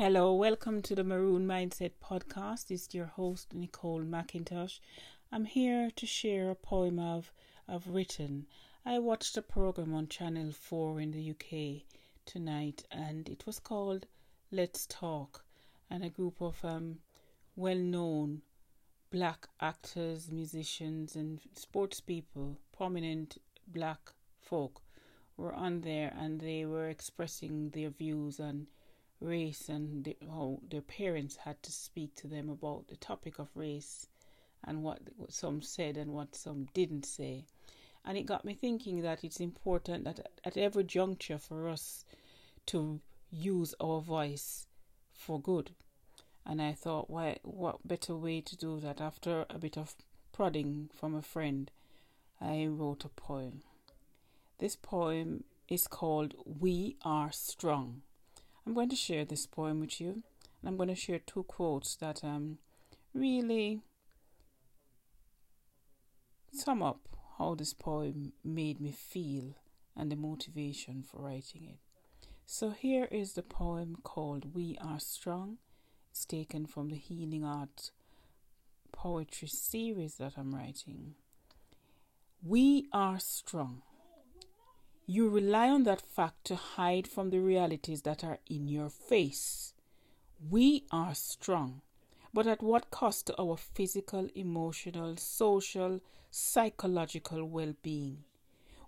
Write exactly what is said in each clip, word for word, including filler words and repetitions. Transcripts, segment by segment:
Hello, welcome to the Maroon Mindset podcast. It's your host, Nicole McIntosh. I'm here to share a poem I've, I've written. I watched a program on Channel four in the U K tonight, and it was called Let's Talk. And a group of um, well-known black actors, musicians, and sports people, prominent black folk, were on there, and they were expressing their views on race and the, how their parents had to speak to them about the topic of race and what some said and what some didn't say. And it got me thinking that it's important that at every juncture for us to use our voice for good. And I thought, why, what better way to do that? After a bit of prodding from a friend, I wrote a poem. This poem is called We Are Strong. I'm going to share this poem with you, and I'm going to share two quotes that um really sum up how this poem made me feel and the motivation for writing it. So here is the poem called We Are Strong. It's taken from the Healing Art poetry series that I'm writing. We are strong. You rely on that fact to hide from the realities that are in your face. We are strong, but at what cost to our physical, emotional, social, psychological well-being?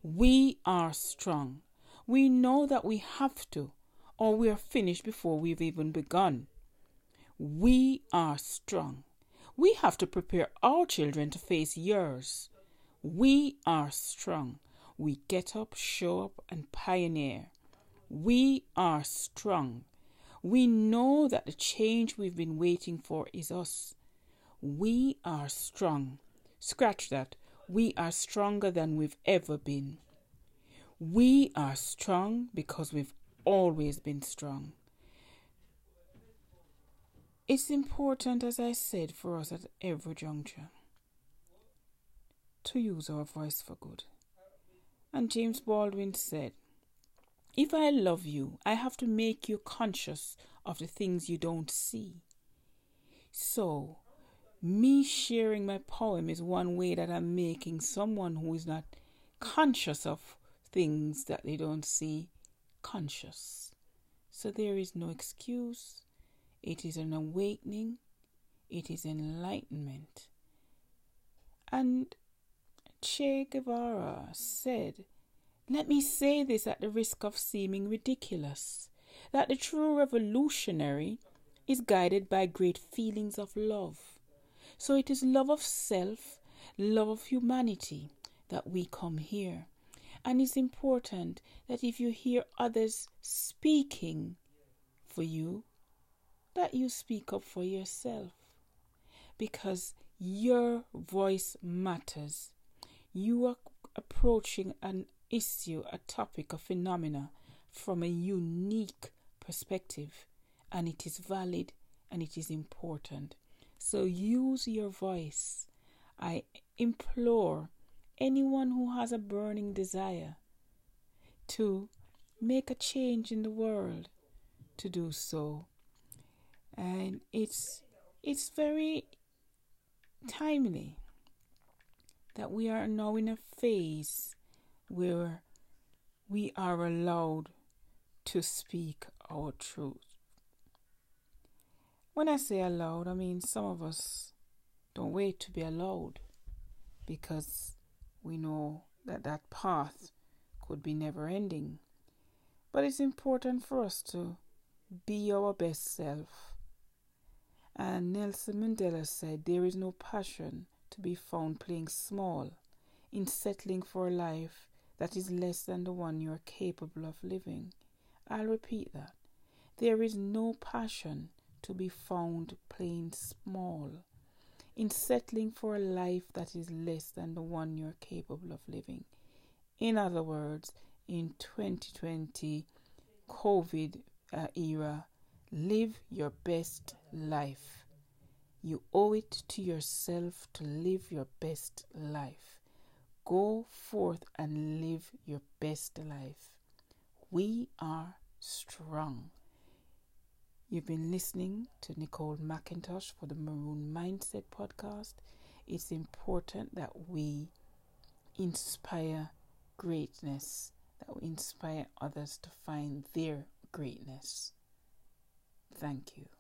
We are strong. We know that we have to, or we are finished before we've even begun. We are strong. We have to prepare our children to face yours. We are strong. We get up, show up, and pioneer. We are strong. We know that the change we've been waiting for is us. We are strong. Scratch that. We are stronger than we've ever been. We are strong because we've always been strong. It's important, as I said, for us at every juncture to use our voice for good. And James Baldwin said, if I love you, I have to make you conscious of the things you don't see. So, me sharing my poem is one way that I'm making someone who is not conscious of things that they don't see conscious. So there is no excuse. It is an awakening. It is enlightenment. And Che Guevara said, let me say this at the risk of seeming ridiculous, that the true revolutionary is guided by great feelings of love. So it is love of self, love of humanity that we come here. And it's important that if you hear others speaking for you, that you speak up for yourself, because your voice matters. You are approaching an issue, a topic, a phenomena from a unique perspective, and it is valid and it is important. So use your voice. I implore anyone who has a burning desire to make a change in the world to do so. And it's it's very timely that we are now in a phase where we are allowed to speak our truth. When I say allowed, I mean some of us don't wait to be allowed, because we know that that path could be never ending. But it's important for us to be our best self. And Nelson Mandela said, there is no passion to be found playing small, in settling for a life that is less than the one you are capable of living. I'll repeat that. There is no passion to be found playing small, in settling for a life that is less than the one you are capable of living. In other words, in twenty twenty COVID uh, era, live your best life. You owe it to yourself to live your best life. Go forth and live your best life. We are strong. You've been listening to Nicole McIntosh for the Maroon Mindset podcast. It's important that we inspire greatness, that we inspire others to find their greatness. Thank you.